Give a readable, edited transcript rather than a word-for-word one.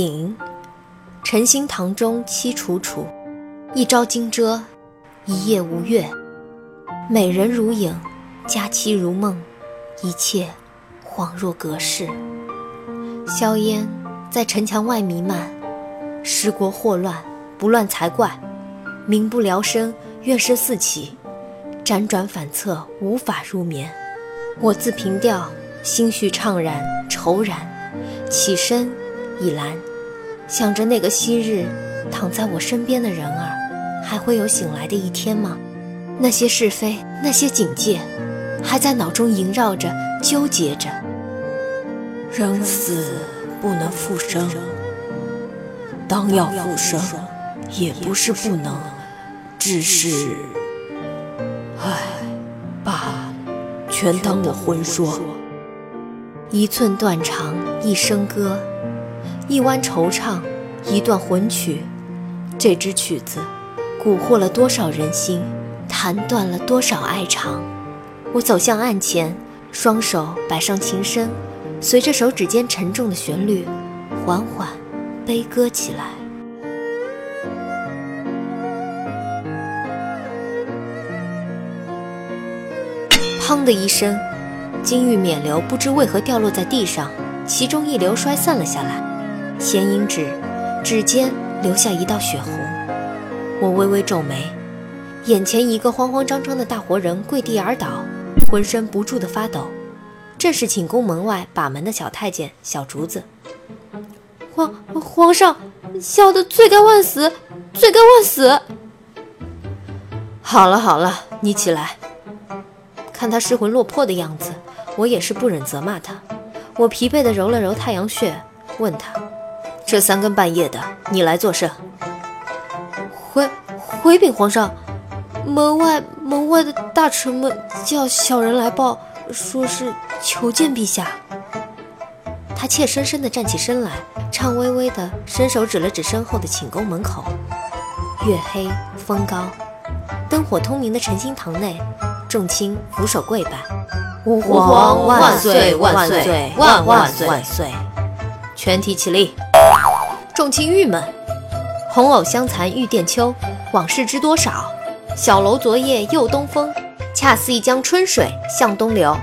引晨星堂中七楚楚，一朝惊蛰，一夜无月。美人如影，佳期如梦，一切恍若隔世。硝烟在城墙外弥漫，十国祸乱，不乱才怪。民不聊生，怨声四起，辗转反侧，无法入眠。我自凭吊，心绪怅然愁然，起身已阑，想着那个昔日躺在我身边的人儿，还会有醒来的一天吗？那些是非，那些警戒，还在脑中萦绕着，纠结着。人死不能复生，当要复生也不是不能，只是唉罢了，全当我昏说。一寸断肠一声歌，一弯惆怅一段魂曲。这支曲子蛊惑了多少人心，弹断了多少爱肠。我走向案前，双手摆上琴身，随着手指间沉重的旋律，缓缓悲歌起来。砰的一声，金玉冕流不知为何掉落在地上，其中一流摔散了下来，弦音指尖留下一道血红。我微微皱眉，眼前一个慌慌张张的大活人跪地而倒，浑身不住地发抖，正是寝宫门外把门的小太监小竹子。皇上，小的罪该万死，罪该万死。好了，你起来。看他失魂落魄的样子，我也是不忍责骂他。我疲惫地揉了揉太阳穴，问他：这三更半夜的，你来做甚？回禀皇上，门外的大臣们叫小人来报，说是求见陛下。他怯生生地站起身来，颤巍巍地伸手指了指身后的寝宫门口。月黑风高，灯火通明的晨星堂内，众卿俯首跪拜，吾皇万岁万岁万万岁！全体起立。众卿郁闷，红藕香残玉簟秋，往事知多少。小楼昨夜又东风，恰似一江春水向东流。